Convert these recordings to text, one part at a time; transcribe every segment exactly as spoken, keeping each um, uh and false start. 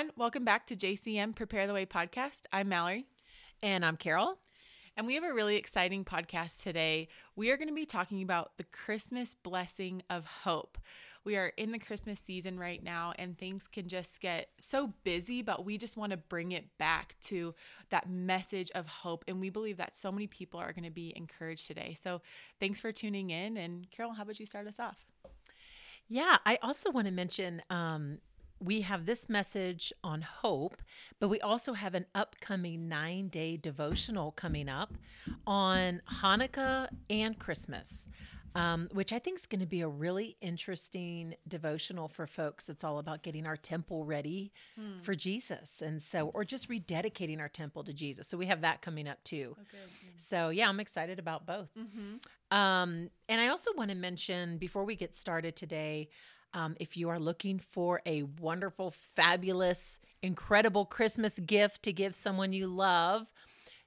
everyone. Welcome back to J C M Prepare the Way podcast. I'm Mallory. And I'm Carol. And we have a really exciting podcast today. We are going to be talking about the Christmas blessing of hope. We are in the Christmas season right now, and things can just get so busy, but we just want to bring it back to that message of hope. And we believe that so many people are going to be encouraged today. So thanks for tuning in. And Carol, how about you start us off? Yeah, I also want to mention um, we have this message on hope, but we also have an upcoming nine-day devotional coming up on Hanukkah and Christmas, um, which I think is going to be a really interesting devotional for folks. It's all about getting our temple ready hmm. for Jesus, and so or just rededicating our temple to Jesus. So we have that coming up too. Okay. So yeah, I'm excited about both. Mm-hmm. Um, and I also want to mention before we get started today, um, if you are looking for a wonderful, fabulous, incredible Christmas gift to give someone you love,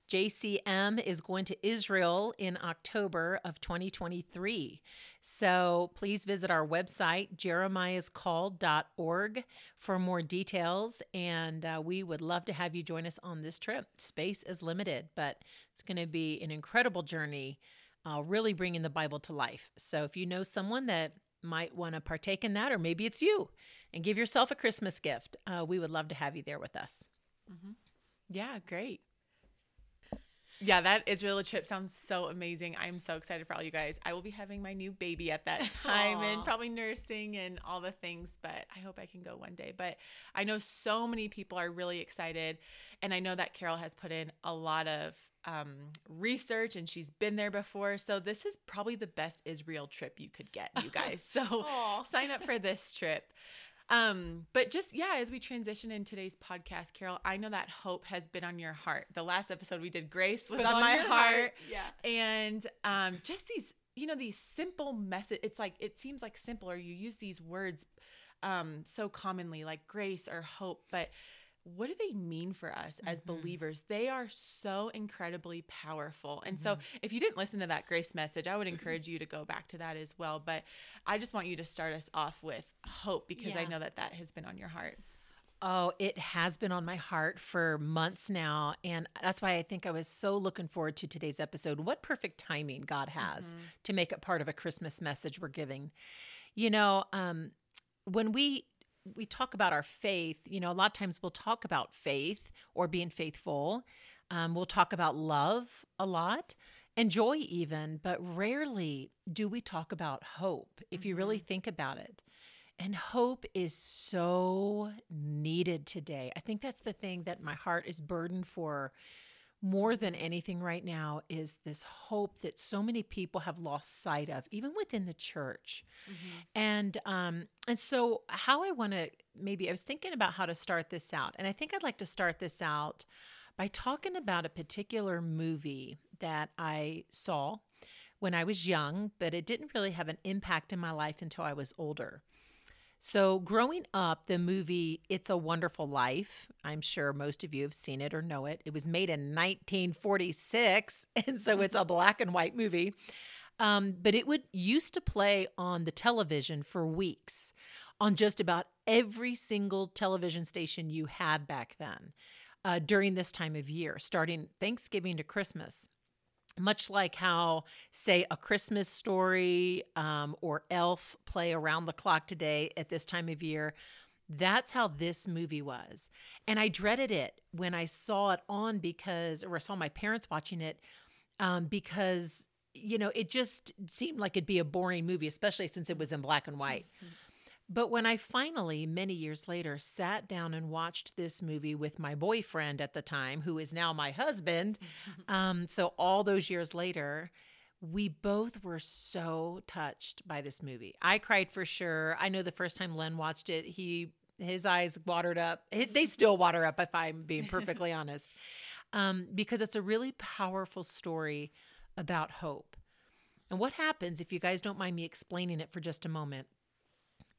J C M is going to Israel in October of twenty twenty-three. So please visit our website, jeremiah's called dot org, for more details. And uh, we would love to have you join us on this trip. Space is limited, but it's going to be an incredible journey. Uh, really bringing the Bible to life. So if you know someone that might want to partake in that, or maybe it's you, and give yourself a Christmas gift, uh, we would love to have you there with us. Mm-hmm. Yeah, great. Yeah, that Israel trip sounds so amazing. I'm so excited for all you guys. I will be having my new baby at that time and probably nursing and all the things, but I hope I can go one day. But I know so many people are really excited, and I know that Carol has put in a lot of um, research, and she's been there before. So this is probably the best Israel trip you could get, you guys. So sign up for this trip. Um, but just, yeah, as we transition in today's podcast, Carol, I know that hope has been on your heart. The last episode we did, Grace was, was on, on my heart. heart. Yeah. And, um, just these, you know, these simple message. It's like, it seems like simple, or you use these words, um, so commonly, like grace or hope, but what do they mean for us as mm-hmm. believers? They are so incredibly powerful. And mm-hmm. so if you didn't listen to that grace message, I would encourage you to go back to that as well. But I just want you to start us off with hope, because yeah. I know that that has been on your heart. Oh, it has been on my heart for months now. And that's why I think I was so looking forward to today's episode. What perfect timing God has mm-hmm. to make it part of a Christmas message we're giving. You know, um, when we we talk about our faith, you know, a lot of times we'll talk about faith or being faithful. Um, we'll talk about love a lot and joy even, but rarely do we talk about hope if mm-hmm. you really think about it. And hope is so needed today. I think that's the thing that my heart is burdened for more than anything right now, is this hope that so many people have lost sight of, even within the church. Mm-hmm. And um, and so how I want to, maybe I was thinking about how to start this out. And I think I'd like to start this out by talking about a particular movie that I saw when I was young, but it didn't really have an impact in my life until I was older. So growing up, the movie It's a Wonderful Life, I'm sure most of you have seen it or know it. It was made in nineteen forty-six, and so it's a black and white movie. Um, but it would used to play on the television for weeks on just about every single television station you had back then uh, during this time of year, starting Thanksgiving to Christmas. Much like how, say, A Christmas Story um, or Elf play around the clock today at this time of year, that's how this movie was. And I dreaded it when I saw it on because, or I saw my parents watching it um, because, you know, it just seemed like it'd be a boring movie, especially since it was in black and white. Mm-hmm. But when I finally, many years later, sat down and watched this movie with my boyfriend at the time, who is now my husband, um, so all those years later, we both were so touched by this movie. I cried for sure. I know the first time Len watched it, he his eyes watered up. They still water up, if I'm being perfectly honest, um, because it's a really powerful story about hope. And what happens, if you guys don't mind me explaining it for just a moment,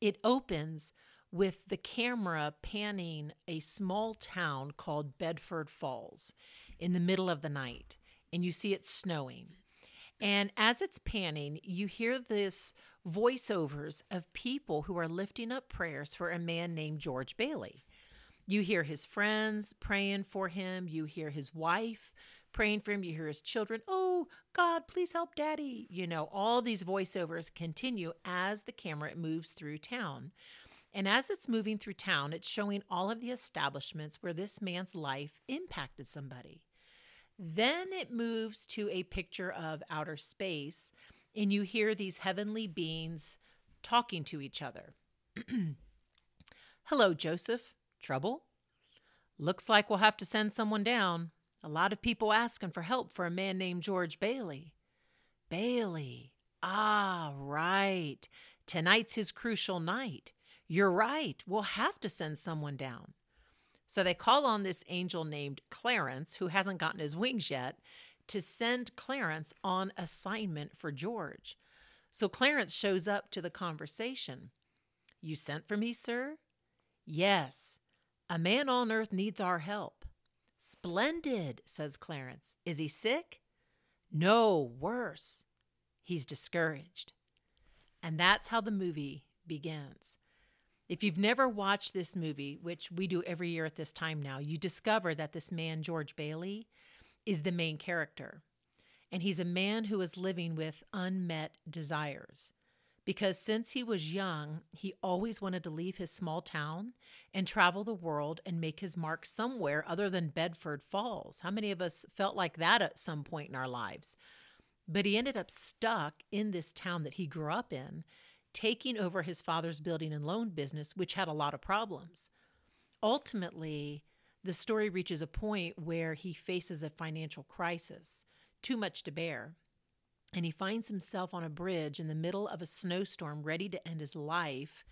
it opens with the camera panning a small town called Bedford Falls in the middle of the night, and you see it snowing. And as it's panning, you hear this voiceovers of people who are lifting up prayers for a man named George Bailey. You hear his friends praying for him. You hear his wife praying for him. You hear his children, oh, God, please help Daddy. You know, all these voiceovers continue as the camera moves through town. And as it's moving through town, it's showing all of the establishments where this man's life impacted somebody. Then it moves to a picture of outer space, and you hear these heavenly beings talking to each other. Hello, Joseph. Trouble? Looks like we'll have to send someone down. A lot of people asking for help for a man named George Bailey. Bailey. Ah, right. Tonight's his crucial night. You're right. We'll have to send someone down. So they call on this angel named Clarence, who hasn't gotten his wings yet, to send Clarence on assignment for George. So Clarence shows up to the conversation. You sent for me, sir? Yes. A man on earth needs our help. Splendid, says Clarence. Is he sick? No, worse. He's discouraged. And that's how the movie begins. If you've never watched this movie, which we do every year at this time now, you discover that this man, George Bailey, is the main character. And he's a man who is living with unmet desires. Because since he was young, he always wanted to leave his small town and travel the world and make his mark somewhere other than Bedford Falls. How many of us felt like that at some point in our lives? But he ended up stuck in this town that he grew up in, taking over his father's building and loan business, which had a lot of problems. Ultimately, the story reaches a point where he faces a financial crisis, too much to bear. And he finds himself on a bridge in the middle of a snowstorm ready to end his life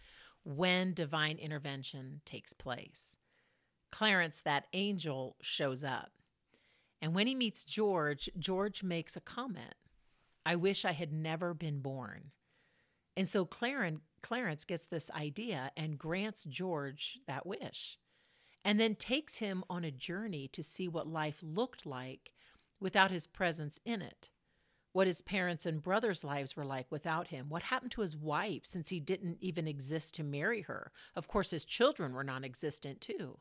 when divine intervention takes place. Clarence, that angel, shows up. And when he meets George, George makes a comment. I wish I had never been born. And so Clarence, Clarence gets this idea and grants George that wish. And then takes him on a journey to see what life looked like without his presence in it. What his parents and brothers' lives were like without him. What happened to his wife since he didn't even exist to marry her? Of course, his children were non-existent too.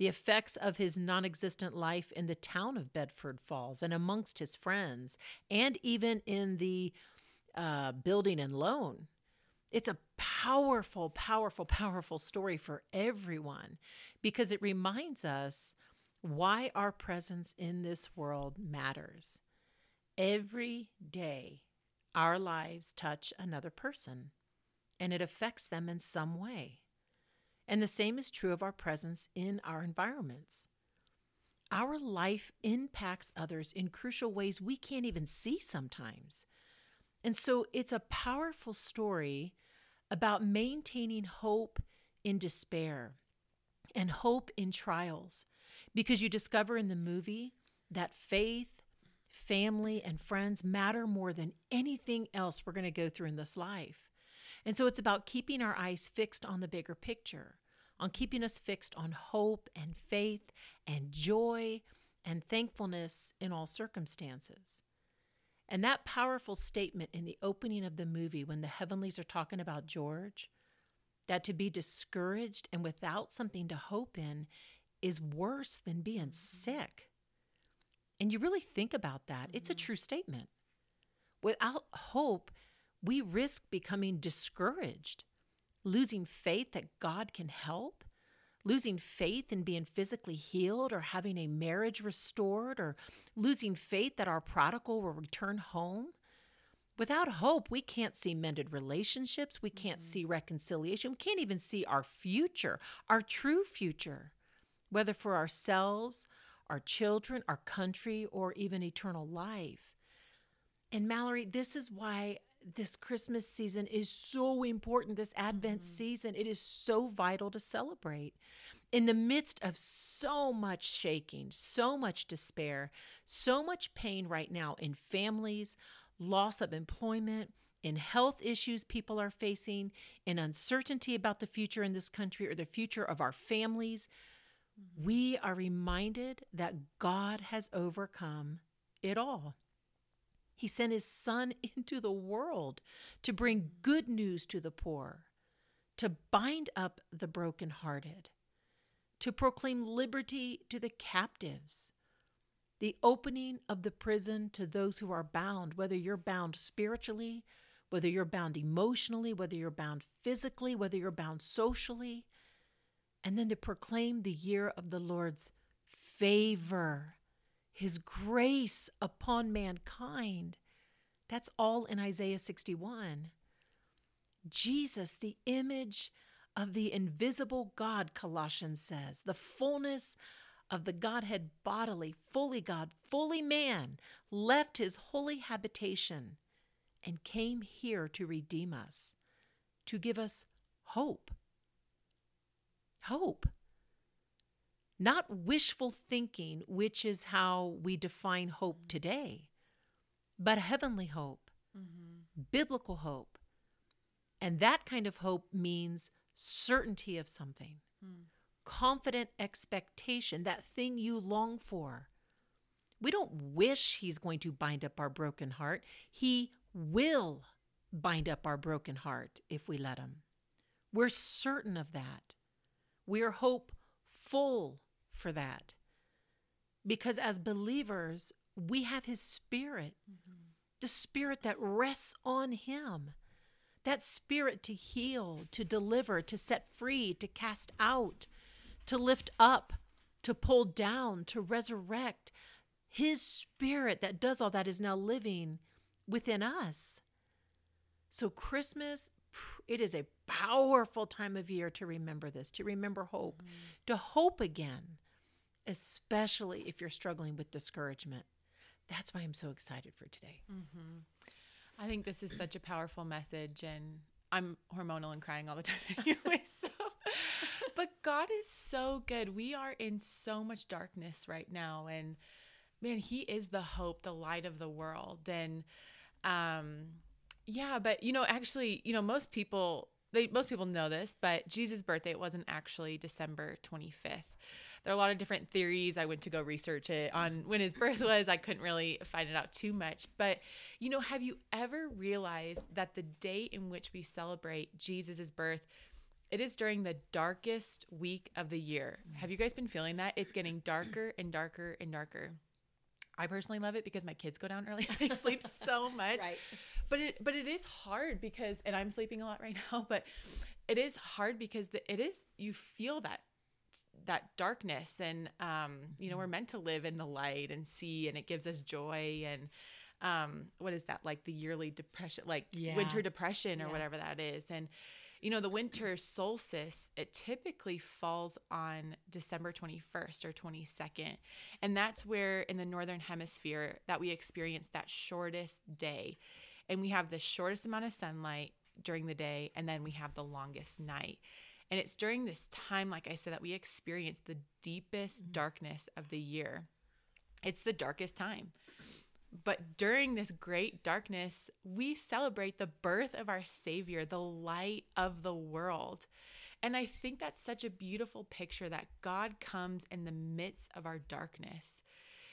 The effects of his non-existent life in the town of Bedford Falls and amongst his friends and even in the uh, building and loan. It's a powerful, powerful, powerful story for everyone because it reminds us why our presence in this world matters. Every day, our lives touch another person, and it affects them in some way. And the same is true of our presence in our environments. Our life impacts others in crucial ways we can't even see sometimes. And so it's a powerful story about maintaining hope in despair and hope in trials, because you discover in the movie that faith, family, and friends matter more than anything else we're going to go through in this life. And so it's about keeping our eyes fixed on the bigger picture, on keeping us fixed on hope and faith and joy and thankfulness in all circumstances. And that powerful statement in the opening of the movie when the heavenlies are talking about George, that to be discouraged and without something to hope in is worse than being sick. And you really think about that. It's a true statement. Without hope, we risk becoming discouraged, losing faith that God can help, losing faith in being physically healed or having a marriage restored, or losing faith that our prodigal will return home. Without hope, we can't see mended relationships. We can't mm-hmm. see reconciliation. We can't even see our future, our true future, whether for ourselves, our children, our country, or even eternal life. And Mallory, this is why this Christmas season is so important, this Advent mm-hmm. season. It is so vital to celebrate. In the midst of so much shaking, so much despair, so much pain right now in families, loss of employment, in health issues people are facing, in uncertainty about the future in this country or the future of our families, we are reminded that God has overcome it all. He sent his son into the world to bring good news to the poor, to bind up the brokenhearted, to proclaim liberty to the captives, the opening of the prison to those who are bound, whether you're bound spiritually, whether you're bound emotionally, whether you're bound physically, whether you're bound socially, and then to proclaim the year of the Lord's favor, his grace upon mankind. That's all in Isaiah sixty-one. Jesus, the image of the invisible God, Colossians says, the fullness of the Godhead bodily, fully God, fully man, left his holy habitation and came here to redeem us, to give us hope. Hope. Not wishful thinking, which is how we define hope today, but heavenly hope, mm-hmm. biblical hope. And that kind of hope means certainty of something, mm. confident expectation, that thing you long for. We don't wish he's going to bind up our broken heart. He will bind up our broken heart if we let him. We're certain of that. We're hopeful for that. Because as believers, we have his spirit, mm-hmm. the spirit that rests on him, that spirit to heal, to deliver, to set free, to cast out, to lift up, to pull down, to resurrect. His spirit that does all that is now living within us. So Christmas, it is a powerful time of year to remember this, to remember hope, mm-hmm. to hope again, especially if you're struggling with discouragement. That's why I'm so excited for today. Mm-hmm. I think this is such a powerful message, and I'm hormonal and crying all the time anyway, so. But God is so good. We are in so much darkness right now, and man, he is the hope, the light of the world. And um, yeah, but you know, actually, you know, most people, they, most people know this, but Jesus' birthday, it wasn't actually December twenty-fifth. There are a lot of different theories. I went to go research it on when his birth was. I couldn't really find it out too much. But, you know, have you ever realized that the day in which we celebrate Jesus' birth, it is during the darkest week of the year? Mm-hmm. Have you guys been feeling that? It's getting darker and darker and darker. I personally love it because my kids go down early. They sleep so much. Right. But it but it is hard because, and I'm sleeping a lot right now, but it is hard because the, it is, you feel that that darkness, and um you know, we're meant to live in the light and see, and it gives us joy. And um what is that, like the yearly depression, like yeah. winter depression or yeah. whatever that is. And you know, the winter solstice, it typically falls on December twenty-first or twenty-second, and that's where in the northern hemisphere that we experience that shortest day, and we have the shortest amount of sunlight during the day, and then we have the longest night. And it's during this time, like I said, that we experience the deepest mm-hmm. darkness of the year. It's the darkest time. But during this great darkness, we celebrate the birth of our Savior, the light of the world. And I think that's such a beautiful picture that God comes in the midst of our darkness.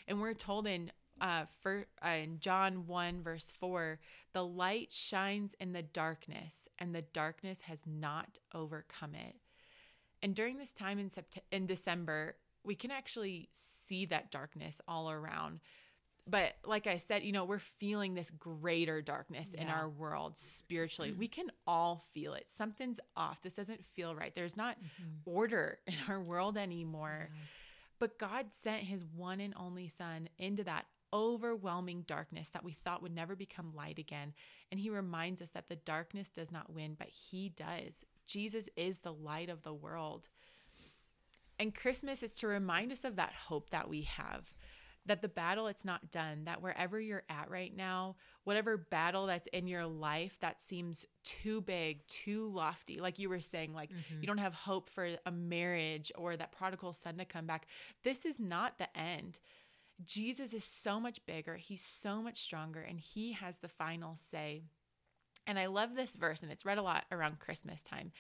And we're told in uh, for, uh, in John one verse four, the light shines in the darkness, and the darkness has not overcome it. And during this time in September, in December, we can actually see that darkness all around. But like I said, you know, we're feeling this greater darkness yeah. in our world spiritually. Mm-hmm. We can all feel it. Something's off. This doesn't feel right. There's not mm-hmm. order in our world anymore. Yeah. But God sent his one and only son into that overwhelming darkness that we thought would never become light again. And he reminds us that the darkness does not win, but he does. Jesus is the light of the world. And Christmas is to remind us of that hope that we have, that the battle, it's not done, that wherever you're at right now, whatever battle that's in your life that seems too big, too lofty, like you were saying, like mm-hmm. you don't have hope for a marriage or that prodigal son to come back. This is not the end. Jesus is so much bigger. He's so much stronger, and he has the final say. And I love this verse, and it's read a lot around Christmas time.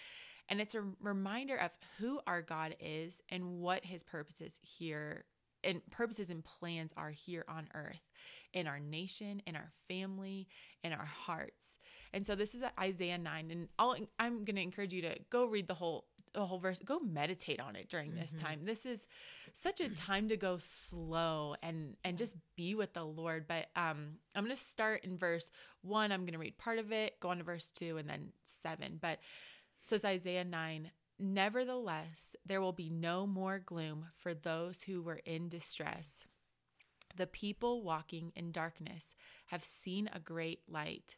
And it's a reminder of who our God is and what his purposes here and purposes and plans are here on earth, in our nation, in our family, in our hearts. And so this is Isaiah nine, and I'll, I'm going to encourage you to go read the whole the whole verse, go meditate on it during this mm-hmm. time. This is such a time to go slow and, and just be with the Lord. But um, I'm going to start in verse one. I'm going to read part of it, go on to verse two and then seven. But so it's Isaiah nine. Nevertheless, there will be no more gloom for those who were in distress. The people walking in darkness have seen a great light.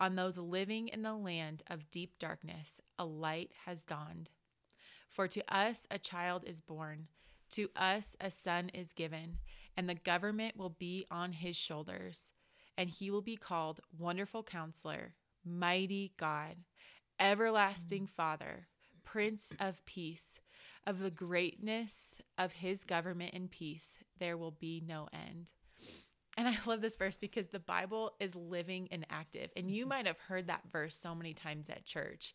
On those living in the land of deep darkness, a light has dawned. For to us a child is born, to us a son is given, and the government will be on his shoulders, and he will be called Wonderful Counselor, Mighty God, Everlasting Father, Prince of Peace. Of the greatness of his government and peace, there will be no end. And I love this verse because the Bible is living and active. And you might have heard that verse so many times at church,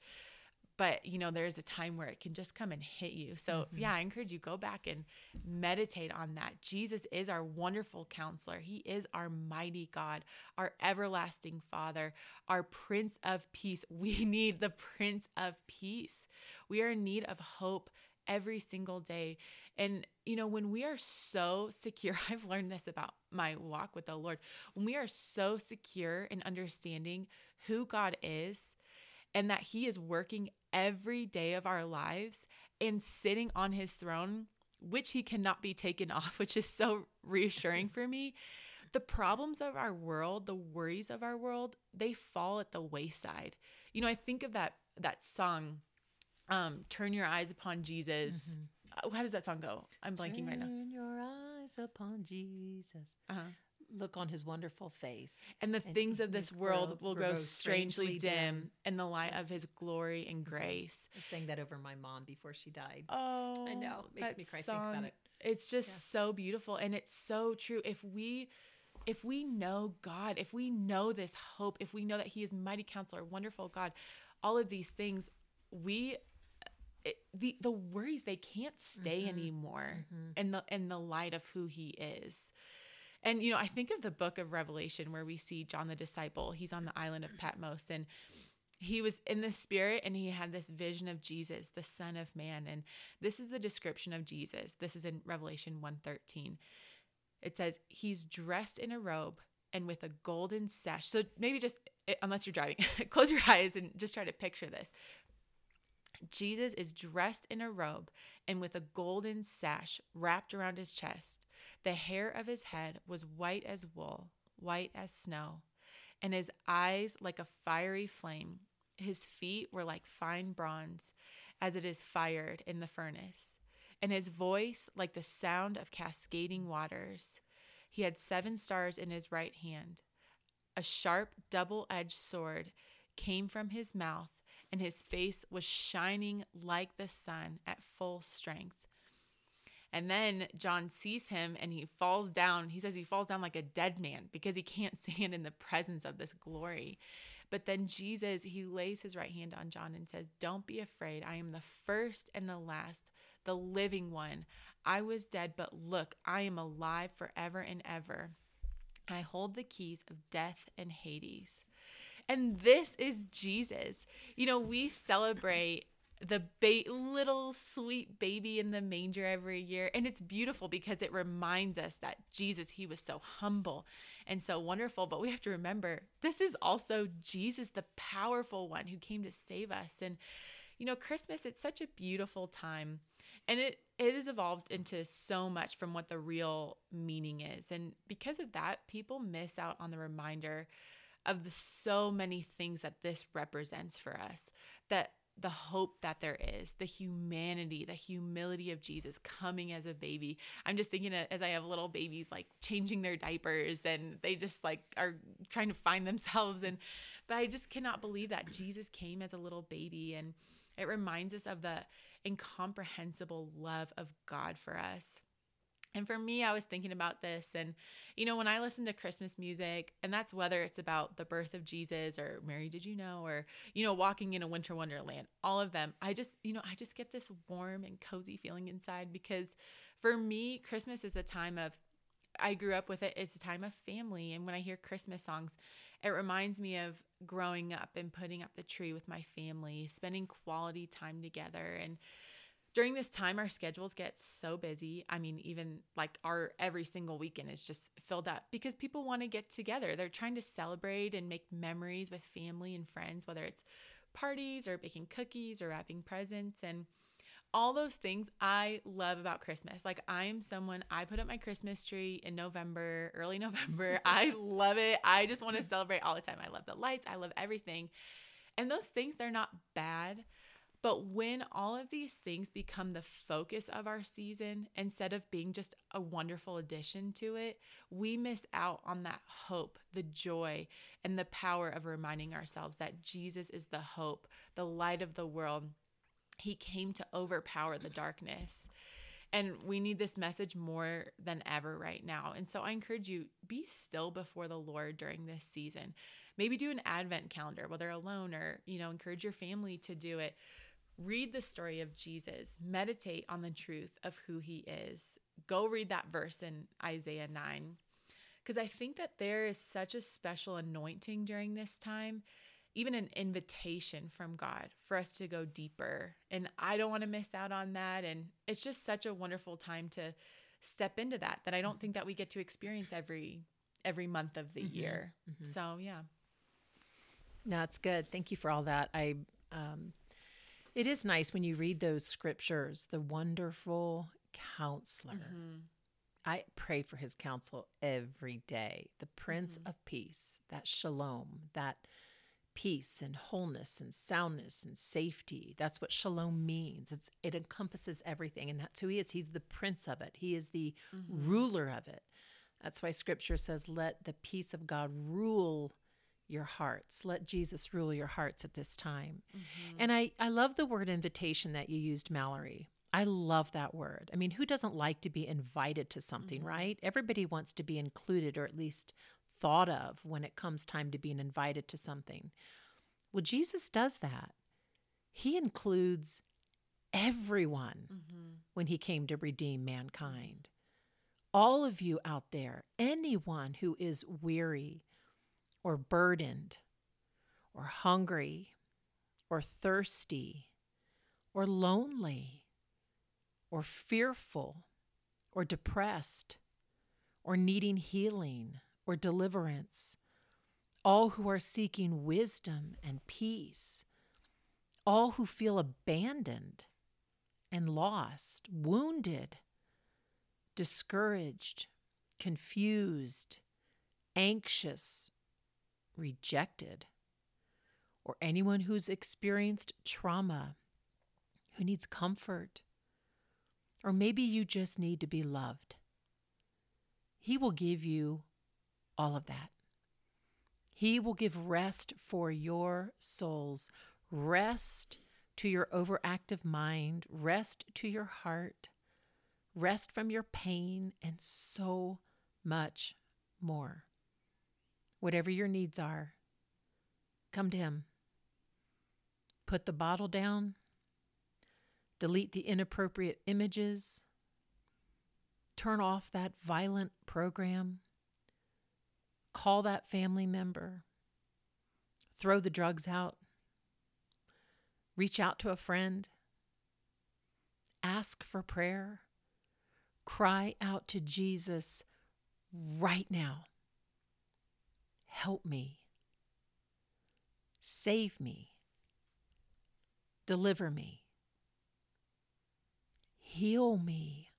but you know, there's a time where it can just come and hit you. So mm-hmm. yeah, I encourage you, go back and meditate on that. Jesus is our wonderful counselor. He is our mighty God, our everlasting Father, our Prince of Peace. We need the Prince of Peace. We are in need of hope every single day. And, you know, when we are so secure, I've learned this about my walk with the Lord. When we are so secure in understanding who God is and that he is working every day of our lives and sitting on his throne, which he cannot be taken off, which is so reassuring for me. The problems of our world, the worries of our world, they fall at the wayside. You know, I think of that, that song, um, Turn Your Eyes Upon Jesus. Mm-hmm. How does that song go? I'm blanking Turn right now. Turn your eyes upon Jesus. Uh-huh. Look on his wonderful face. And the and things of this world will grow strangely dim, dim in the light of his glory and grace. I sang that over my mom before she died. Oh, I know. It makes me cry song, think about it. It's just yeah. so beautiful. And it's so true. If we, if we know God, if we know this hope, if we know that he is mighty counselor, wonderful God, all of these things, we... It, the the worries, they can't stay mm-hmm. anymore mm-hmm. in the in the light of who he is. And you know, I think of the book of Revelation where we see John the disciple. He's on the island of Patmos and he was in the spirit and he had this vision of Jesus, the Son of Man. And this is the description of Jesus. This is in Revelation one thirteen. It says he's dressed in a robe and with a golden sash. So maybe just, unless you're driving, close your eyes and just try to picture this. Jesus is dressed in a robe and with a golden sash wrapped around his chest. The hair of his head was white as wool, white as snow, and his eyes like a fiery flame. His feet were like fine bronze as it is fired in the furnace, and his voice like the sound of cascading waters. He had seven stars in his right hand. A sharp double-edged sword came from his mouth, and his face was shining like the sun at full strength. And then John sees him and he falls down. He says he falls down like a dead man because he can't stand in the presence of this glory. But then Jesus, he lays his right hand on John and says, "Don't be afraid. I am the first and the last, the living one. I was dead, but look, I am alive forever and ever. I hold the keys of death and Hades." And this is Jesus. You know, we celebrate the ba- little sweet baby in the manger every year. And it's beautiful because it reminds us that Jesus, he was so humble and so wonderful. But we have to remember, this is also Jesus, the powerful one who came to save us. And, you know, Christmas, it's such a beautiful time. And it, it has evolved into so much from what the real meaning is. And because of that, people miss out on the reminder of the so many things that this represents for us, that the hope that there is, the humanity, the humility of Jesus coming as a baby. I'm just thinking as I have little babies like changing their diapers and they just like are trying to find themselves. And, but I just cannot believe that Jesus came as a little baby. And it reminds us of the incomprehensible love of God for us. And for me, I was thinking about this. And, you know, when I listen to Christmas music, and that's whether it's about the birth of Jesus or Mary, did you know, or, you know, walking in a winter wonderland, all of them, I just, you know, I just get this warm and cozy feeling inside because for me, Christmas is a time of I grew up with it. It's a time of family. And when I hear Christmas songs, it reminds me of growing up and putting up the tree with my family, spending quality time together. And during this time, our schedules get so busy. I mean, even like our every single weekend is just filled up because people want to get together. They're trying to celebrate and make memories with family and friends, whether it's parties or baking cookies or wrapping presents and all those things I love about Christmas. Like, I am someone, I put up my Christmas tree in November, early November. I love it. I just want to celebrate all the time. I love the lights. I love everything. And those things, they're not bad. But when all of these things become the focus of our season, instead of being just a wonderful addition to it, we miss out on that hope, the joy, and the power of reminding ourselves that Jesus is the hope, the light of the world. He came to overpower the darkness. And we need this message more than ever right now. And so I encourage you, be still before the Lord during this season. Maybe do an Advent calendar, whether alone or, you know, encourage your family to do it. Read the story of Jesus. Meditate on the truth of who he is. Go read that verse in Isaiah nine. Because I think that there is such a special anointing during this time, even an invitation from God for us to go deeper. And I don't want to miss out on that. And it's just such a wonderful time to step into that, that I don't think that we get to experience every, every month of the mm-hmm. year. Mm-hmm. So, yeah. No, it's good. Thank you for all that. I, um, it is nice when you read those scriptures, the wonderful counselor. Mm-hmm. I pray for his counsel every day. The Prince mm-hmm. of Peace, that shalom, that peace and wholeness and soundness and safety. That's what shalom means. It's, it encompasses everything. And that's who he is. He's the prince of it. He is the mm-hmm. ruler of it. That's why scripture says, let the peace of God rule your hearts. Let Jesus rule your hearts at this time. Mm-hmm. And I, I love the word invitation that you used, Mallory. I love that word. I mean, who doesn't like to be invited to something, mm-hmm. right? Everybody wants to be included or at least thought of when it comes time to being invited to something. Well, Jesus does that. He includes everyone mm-hmm. when he came to redeem mankind. All of you out there, anyone who is weary or burdened or hungry or thirsty or lonely or fearful or depressed or needing healing or deliverance, all who are seeking wisdom and peace, all who feel abandoned and lost, wounded, discouraged, confused, anxious, rejected, or anyone who's experienced trauma, who needs comfort, or maybe you just need to be loved. He will give you all of that. He will give rest for your souls, rest to your overactive mind, rest to your heart, rest from your pain, and so much more. Whatever your needs are, come to him. Put the bottle down. Delete the inappropriate images. Turn off that violent program. Call that family member. Throw the drugs out. Reach out to a friend. Ask for prayer. Cry out to Jesus right now. Help me. Save me. Deliver me. Heal me.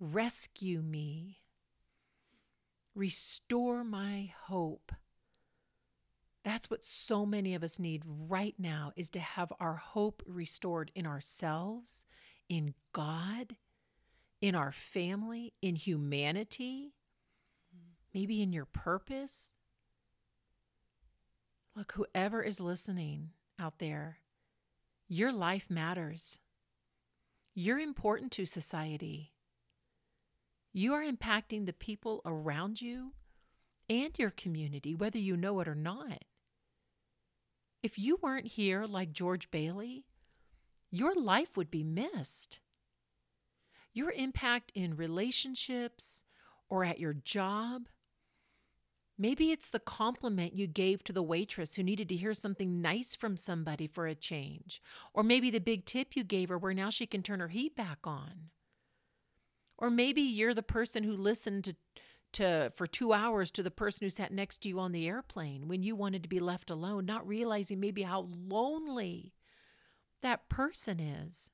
Rescue me. Restore my hope. That's what so many of us need right now, is to have our hope restored in ourselves, in God, in our family, in humanity, maybe in your purpose. Look, whoever is listening out there, your life matters. You're important to society. You are impacting the people around you and your community, whether you know it or not. If you weren't here like George Bailey, your life would be missed. Your impact in relationships or at your job. Maybe it's the compliment you gave to the waitress who needed to hear something nice from somebody for a change. Or maybe the big tip you gave her where now she can turn her heat back on. Or maybe you're the person who listened to, to for two hours to the person who sat next to you on the airplane when you wanted to be left alone, not realizing maybe how lonely that person is.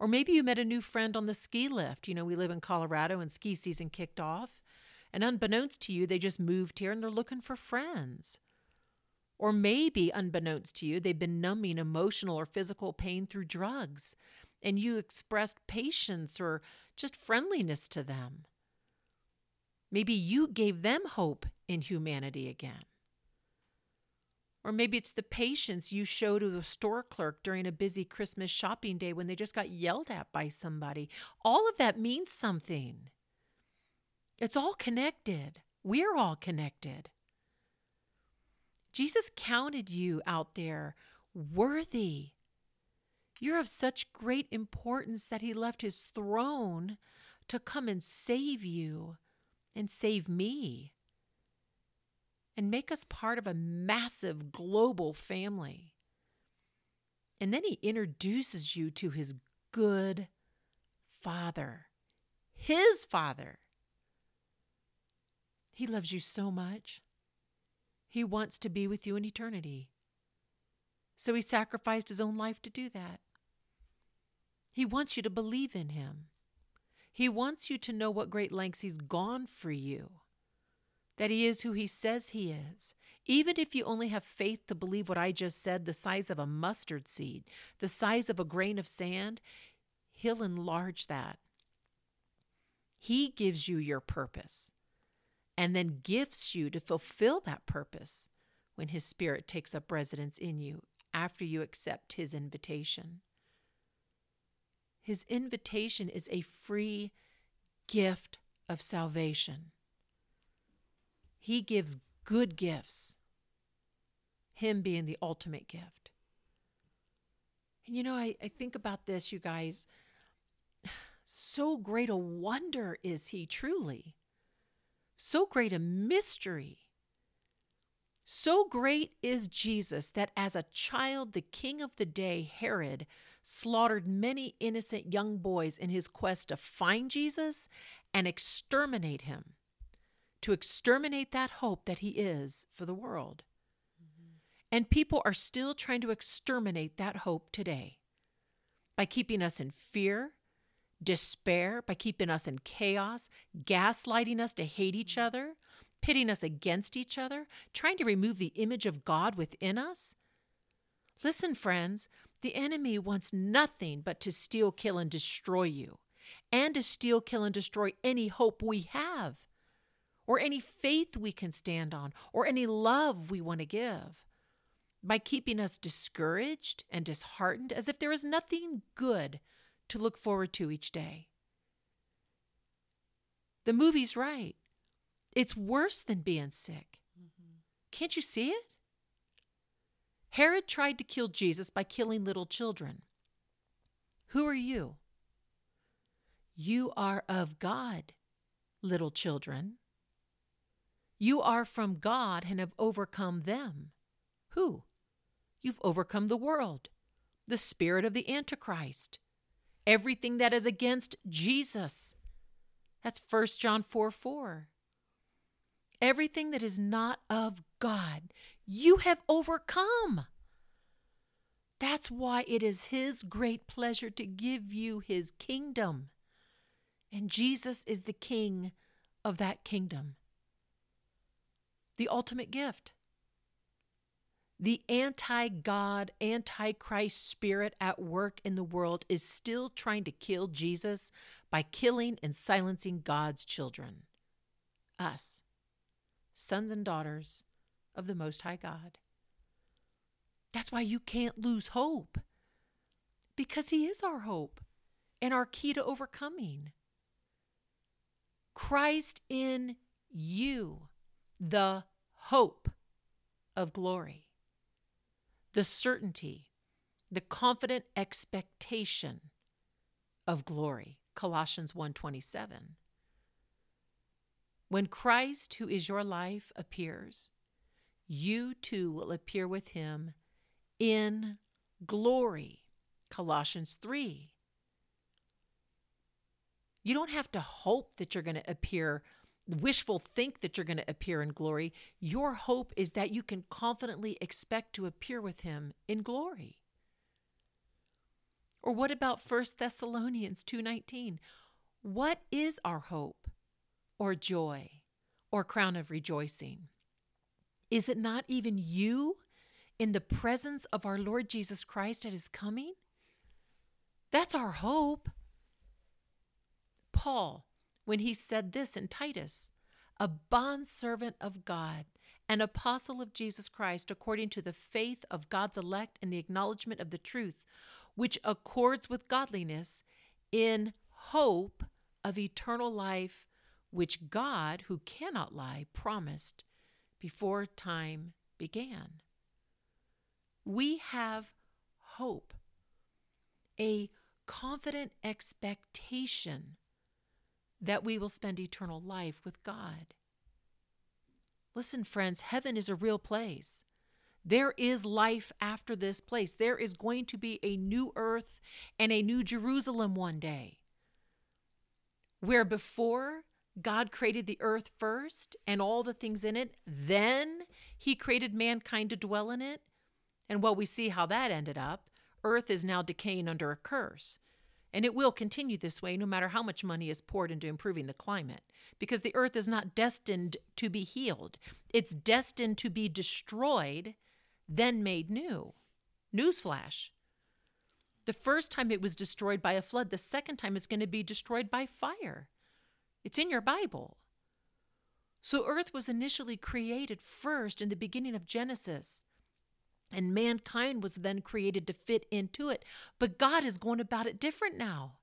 Or maybe you met a new friend on the ski lift. You know, we live in Colorado and ski season kicked off. And unbeknownst to you, they just moved here and they're looking for friends. Or maybe unbeknownst to you, they've been numbing emotional or physical pain through drugs. And you expressed patience or just friendliness to them. Maybe you gave them hope in humanity again. Or maybe it's the patience you show to the store clerk during a busy Christmas shopping day when they just got yelled at by somebody. All of that means something. It's all connected. We're all connected. Jesus counted you out there worthy. You're of such great importance that he left his throne to come and save you and save me and make us part of a massive global family. And then he introduces you to his good Father, his Father. He loves you so much. He wants to be with you in eternity. So he sacrificed his own life to do that. He wants you to believe in him. He wants you to know what great lengths he's gone for you, that he is who he says he is. Even if you only have faith to believe what I just said, the size of a mustard seed, the size of a grain of sand, he'll enlarge that. He gives you your purpose and then gifts you to fulfill that purpose when his Spirit takes up residence in you after you accept his invitation. His invitation is a free gift of salvation. He gives good gifts, him being the ultimate gift. And you know, I, I think about this, you guys. So great a wonder is he truly. So great a mystery. So great is Jesus that as a child, the king of the day, Herod, slaughtered many innocent young boys in his quest to find Jesus and exterminate him, to exterminate that hope that he is for the world. Mm-hmm. And people are still trying to exterminate that hope today by keeping us in fear, despair, by keeping us in chaos, gaslighting us to hate each other, pitting us against each other, trying to remove the image of God within us. Listen, friends, the enemy wants nothing but to steal, kill, and destroy you, and to steal, kill, and destroy any hope we have, or any faith we can stand on, or any love we want to give, by keeping us discouraged and disheartened as if there is nothing good to look forward to each day. The movie's right. It's worse than being sick. Mm-hmm. Can't you see it? Herod tried to kill Jesus by killing little children. Who are you? You are of God, little children. You are from God and have overcome them. Who? You've overcome the world, the spirit of the Antichrist, everything that is against Jesus. That's First John four four. Everything that is not of God, you have overcome. That's why it is his great pleasure to give you his kingdom. And Jesus is the king of that kingdom. The ultimate gift. The anti-God, anti-Christ spirit at work in the world is still trying to kill Jesus by killing and silencing God's children, us, sons and daughters of the Most High God. That's why you can't lose hope, because he is our hope and our key to overcoming. Christ in you, the hope of glory, the certainty, the confident expectation of glory, Colossians one twenty-seven. When Christ, who is your life, appears, you too will appear with him in glory, Colossians three. You don't have to hope that you're going to appear, wishful think that you're going to appear in glory. Your hope is that you can confidently expect to appear with him in glory. Or what about First Thessalonians two nineteen? What is our hope or joy or crown of rejoicing? Is it not even you in the presence of our Lord Jesus Christ at his coming? That's our hope. Paul, when he said this in Titus, a bondservant of God, an apostle of Jesus Christ, according to the faith of God's elect and the acknowledgement of the truth, which accords with godliness, in hope of eternal life, which God, who cannot lie, promised before time began. We have hope, a confident expectation that we will spend eternal life with God. Listen, friends, heaven is a real place. There is life after this place. There is going to be a new earth and a new Jerusalem one day, where before God created the earth first and all the things in it, then he created mankind to dwell in it. And well, we see how that ended up. Earth is now decaying under a curse. And it will continue this way no matter how much money is poured into improving the climate, because the earth is not destined to be healed. It's destined to be destroyed, then made new. Newsflash. The first time it was destroyed by a flood, the second time it's going to be destroyed by fire. It's in your Bible. So earth was initially created first in the beginning of Genesis, and mankind was then created to fit into it. But God is going about it different now.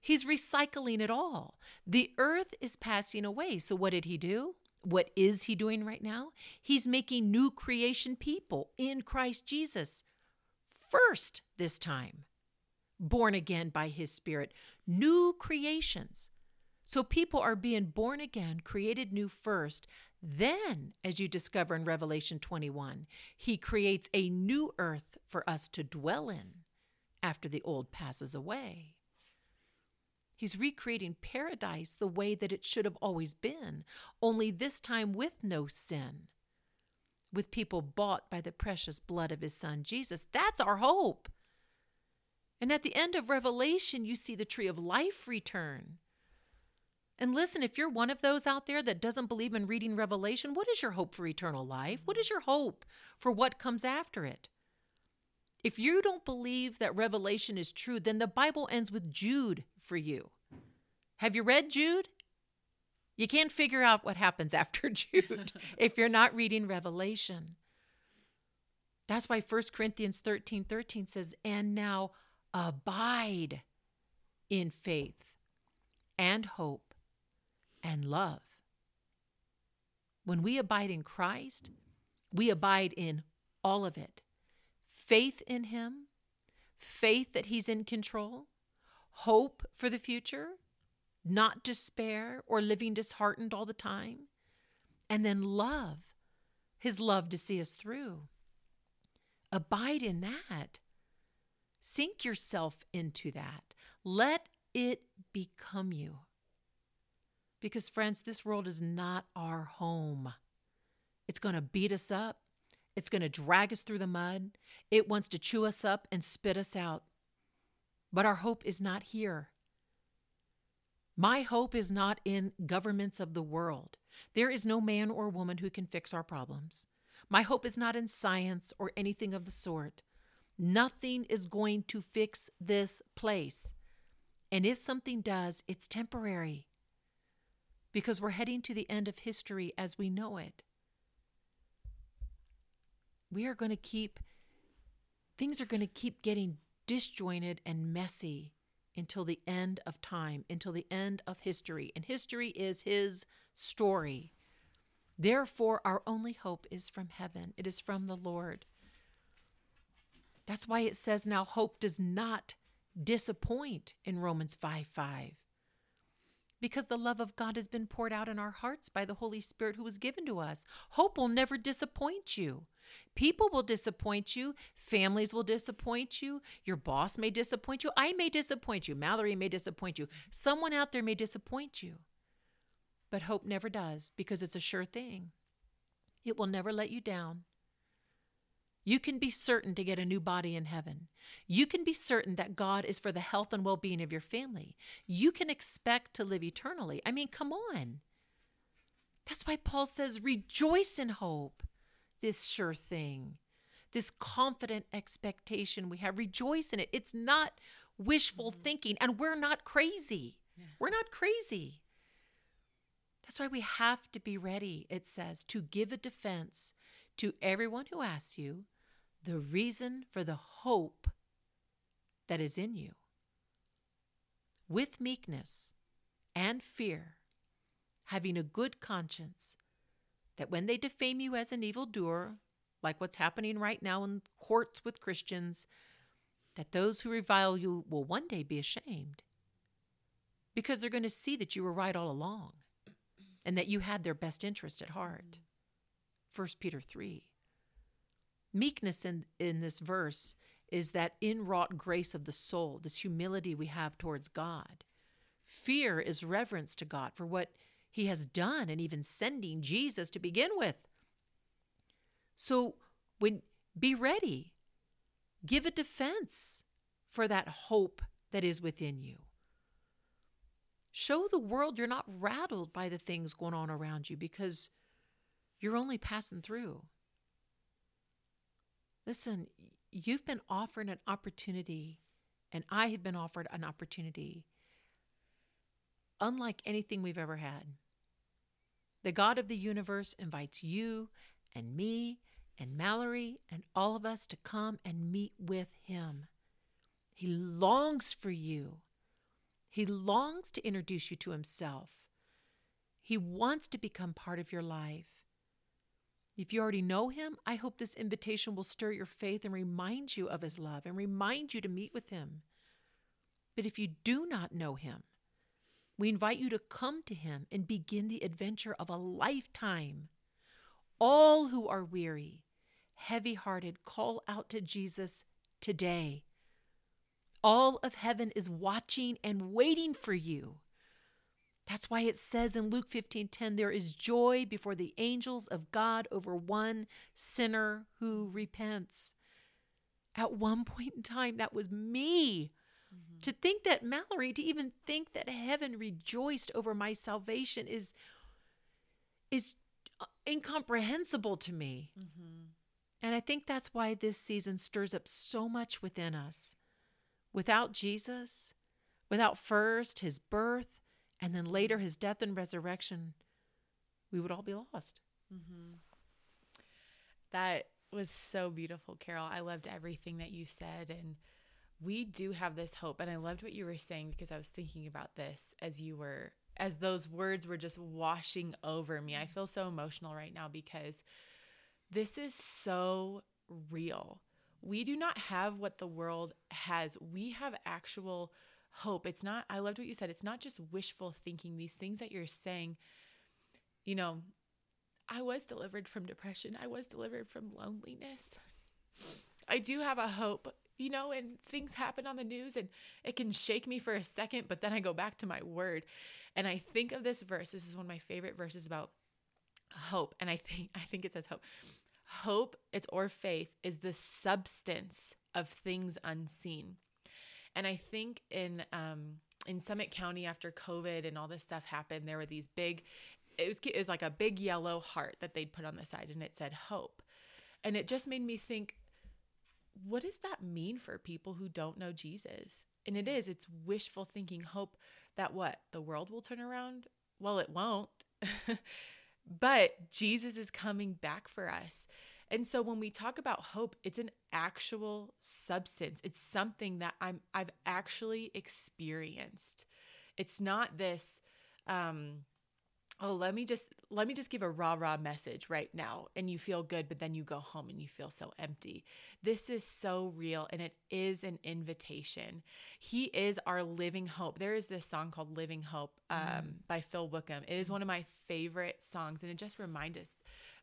He's recycling it all. The earth is passing away. So what did he do? What is he doing right now? He's making new creation people in Christ Jesus first this time, born again by his Spirit, new creations. So people are being born again, created new first. Then, as you discover in Revelation twenty-one, he creates a new earth for us to dwell in after the old passes away. He's recreating paradise the way that it should have always been, only this time with no sin, with people bought by the precious blood of his Son, Jesus. That's our hope. And at the end of Revelation, you see the tree of life return. And listen, if you're one of those out there that doesn't believe in reading Revelation, what is your hope for eternal life? What is your hope for what comes after it? If you don't believe that Revelation is true, then the Bible ends with Jude for you. Have you read Jude? You can't figure out what happens after Jude if you're not reading Revelation. That's why First Corinthians thirteen thirteen says, and now abide in faith and hope and love. When we abide in Christ, we abide in all of it. Faith in him, faith that he's in control, hope for the future, not despair or living disheartened all the time, and then love, his love to see us through. Abide in that. Sink yourself into that. Let it become you. Because, friends, this world is not our home. It's going to beat us up. It's going to drag us through the mud. It wants to chew us up and spit us out. But our hope is not here. My hope is not in governments of the world. There is no man or woman who can fix our problems. My hope is not in science or anything of the sort. Nothing is going to fix this place. And if something does, it's temporary, because we're heading to the end of history as we know it. We are going to keep, things are going to keep getting disjointed and messy until the end of time, until the end of history. And history is his story. Therefore, our only hope is from heaven. It is from the Lord. That's why it says now hope does not disappoint in Romans five five. Because the love of God has been poured out in our hearts by the Holy Spirit who was given to us. Hope will never disappoint you. People will disappoint you. Families will disappoint you. Your boss may disappoint you. I may disappoint you. Mallory may disappoint you. Someone out there may disappoint you. But hope never does, because it's a sure thing. It will never let you down. You can be certain to get a new body in heaven. You can be certain that God is for the health and well-being of your family. You can expect to live eternally. I mean, come on. That's why Paul says, rejoice in hope, this sure thing, this confident expectation we have. Rejoice in it. It's not wishful mm-hmm. thinking, and we're not crazy. Yeah. We're not crazy. That's why we have to be ready, it says, to give a defense to everyone who asks you the reason for the hope that is in you, with meekness and fear, having a good conscience, that when they defame you as an evildoer, like what's happening right now in courts with Christians, that those who revile you will one day be ashamed, because they're going to see that you were right all along and that you had their best interest at heart. First Peter three. Meekness in, in this verse is that inwrought grace of the soul, this humility we have towards God. Fear is reverence to God for what he has done and even sending Jesus to begin with. So when be ready, give a defense for that hope that is within you. Show the world you're not rattled by the things going on around you, because you're only passing through. Listen, you've been offered an opportunity, and I have been offered an opportunity unlike anything we've ever had. The God of the universe invites you and me and Mallory and all of us to come and meet with him. He longs for you. He longs to introduce you to himself. He wants to become part of your life. If you already know him, I hope this invitation will stir your faith and remind you of his love and remind you to meet with him. But if you do not know him, we invite you to come to him and begin the adventure of a lifetime. All who are weary, heavy-hearted, call out to Jesus today. All of heaven is watching and waiting for you. That's why it says in Luke fifteen ten, there is joy before the angels of God over one sinner who repents. At one point in time, that was me. Mm-hmm. To think that, Mallory, to even think that heaven rejoiced over my salvation is, is incomprehensible to me. Mm-hmm. And I think that's why this season stirs up so much within us. Without Jesus, without first his birth, and then later his death and resurrection, we would all be lost. Mm-hmm. That was so beautiful, Carol. I loved everything that you said. And we do have this hope. And I loved what you were saying, because I was thinking about this as you were, as those words were just washing over me. I feel so emotional right now, because this is so real. We do not have what the world has. We have actual hope. It's not, I loved what you said. It's not just wishful thinking. These things that you're saying, you know, I was delivered from depression. I was delivered from loneliness. I do have a hope, you know, and things happen on the news and it can shake me for a second, but then I go back to my word. And I think of this verse. This is one of my favorite verses about hope. And I think, I think it says hope. Hope, it's or faith, is the substance of things unseen. And I think in um, in Summit County, after COVID and all this stuff happened, there were these big, it was, it was like a big yellow heart that they'd put on the side, and it said hope. And it just made me think, what does that mean for people who don't know Jesus? And it is, it's wishful thinking, hope that what? The world will turn around? Well, it won't. But Jesus is coming back for us. And so when we talk about hope, it's an actual substance. It's something that I'm, I've actually experienced. It's not this, um, oh, let me just, let me just give a rah-rah message right now. And you feel good, but then you go home and you feel so empty. This is so real. And it is an invitation. He is our living hope. There is this song called Living Hope um, mm. by Phil Wickham. It is one of my favorite songs. And it just reminds us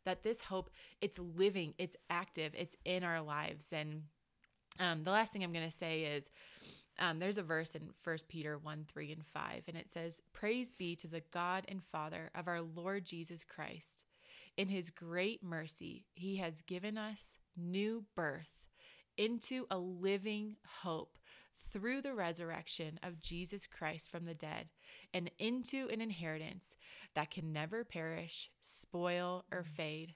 that this hope, it's living, it's active, it's in our lives. And um, the last thing I'm going to say is, Um, there's a verse in First Peter one, three, and five, and it says, "Praise be to the God and Father of our Lord Jesus Christ. In his great mercy, he has given us new birth into a living hope through the resurrection of Jesus Christ from the dead and into an inheritance that can never perish, spoil, or fade.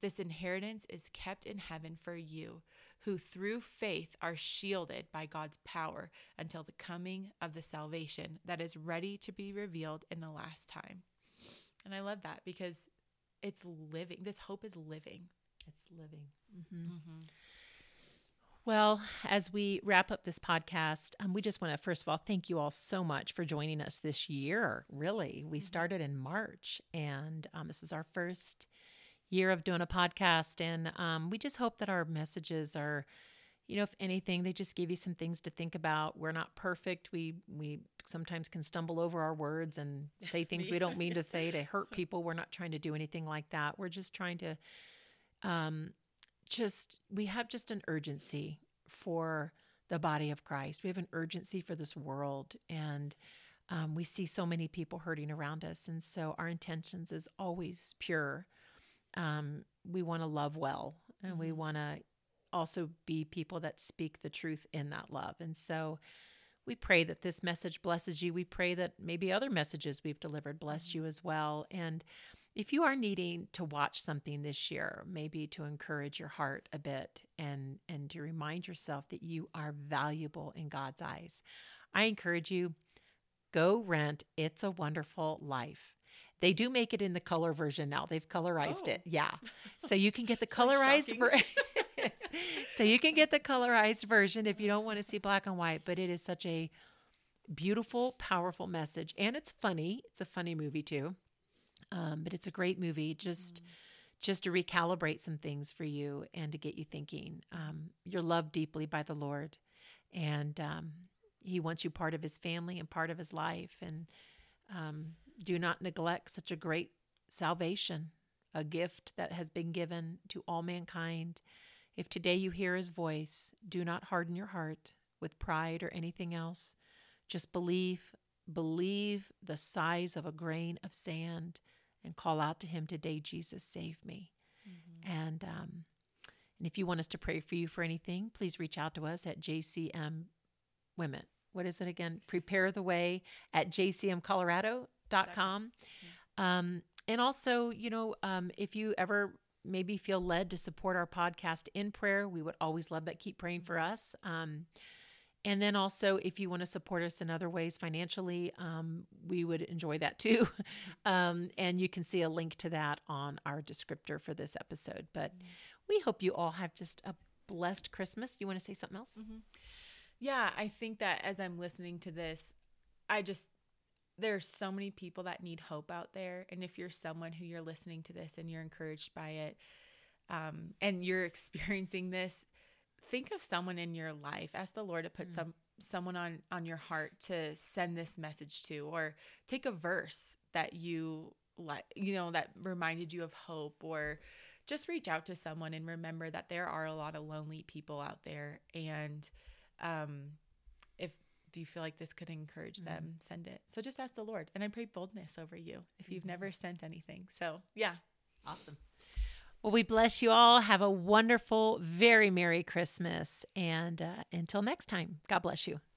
This inheritance is kept in heaven for you, who through faith are shielded by God's power until the coming of the salvation that is ready to be revealed in the last time." And I love that because it's living. This hope is living. It's living. Mm-hmm. Mm-hmm. Well, as we wrap up this podcast, um, we just want to, first of all, thank you all so much for joining us this year. Really, we mm-hmm. started in March, and um, this is our first year of doing a podcast. And um, we just hope that our messages are, you know, if anything, they just give you some things to think about. We're not perfect. We we sometimes can stumble over our words and say things yeah. we don't mean to say to hurt people. We're not trying to do anything like that. We're just trying to um, just, we have just an urgency for the body of Christ. We have an urgency for this world. And um, we see so many people hurting around us. And so our intentions is always pure. Um, we want to love well, and we want to also be people that speak the truth in that love. And so we pray that this message blesses you. We pray that maybe other messages we've delivered bless you as well. And if you are needing to watch something this year, maybe to encourage your heart a bit and, and to remind yourself that you are valuable in God's eyes, I encourage you, go rent It's a Wonderful Life. They do make it in the color version now. They've colorized oh. it. Yeah. So you can get the colorized version. So you can get the colorized version if you don't want to see black and white, but it is such a beautiful, powerful message. And it's funny. It's a funny movie too. Um, but it's a great movie just mm-hmm. just to recalibrate some things for you and to get you thinking. Um, you're loved deeply by the Lord, and um, he wants you part of his family and part of his life. And um do not neglect such a great salvation, a gift that has been given to all mankind. If today you hear his voice, do not harden your heart with pride or anything else. Just believe, believe the size of a grain of sand and call out to him today, "Jesus, save me." Mm-hmm. And um, and if you want us to pray for you for anything, please reach out to us at J C M Women. What is it again? Prepare the way at J C M Colorado dot com. Mm-hmm. Um, and also, you know, um, if you ever maybe feel led to support our podcast in prayer, we would always love that. Keep praying for us. Um, and then also, if you want to support us in other ways financially, um, we would enjoy that too. um, and you can see a link to that on our descriptor for this episode. But mm-hmm. we hope you all have just a blessed Christmas. You want to say something else? Mm-hmm. Yeah, I think that as I'm listening to this, I just... there's so many people that need hope out there. And if you're someone who you're listening to this and you're encouraged by it, um, and you're experiencing this, think of someone in your life. Ask the Lord to put mm. some someone on, on your heart to send this message to, or take a verse that you like, you know, that reminded you of hope, or just reach out to someone and remember that there are a lot of lonely people out there. And, um, do you feel like this could encourage them? Mm-hmm. Send it. So just ask the Lord. And I pray boldness over you if you've mm-hmm. never sent anything. So yeah. Awesome. Well, we bless you all. Have a wonderful, very Merry Christmas. And uh, until next time, God bless you.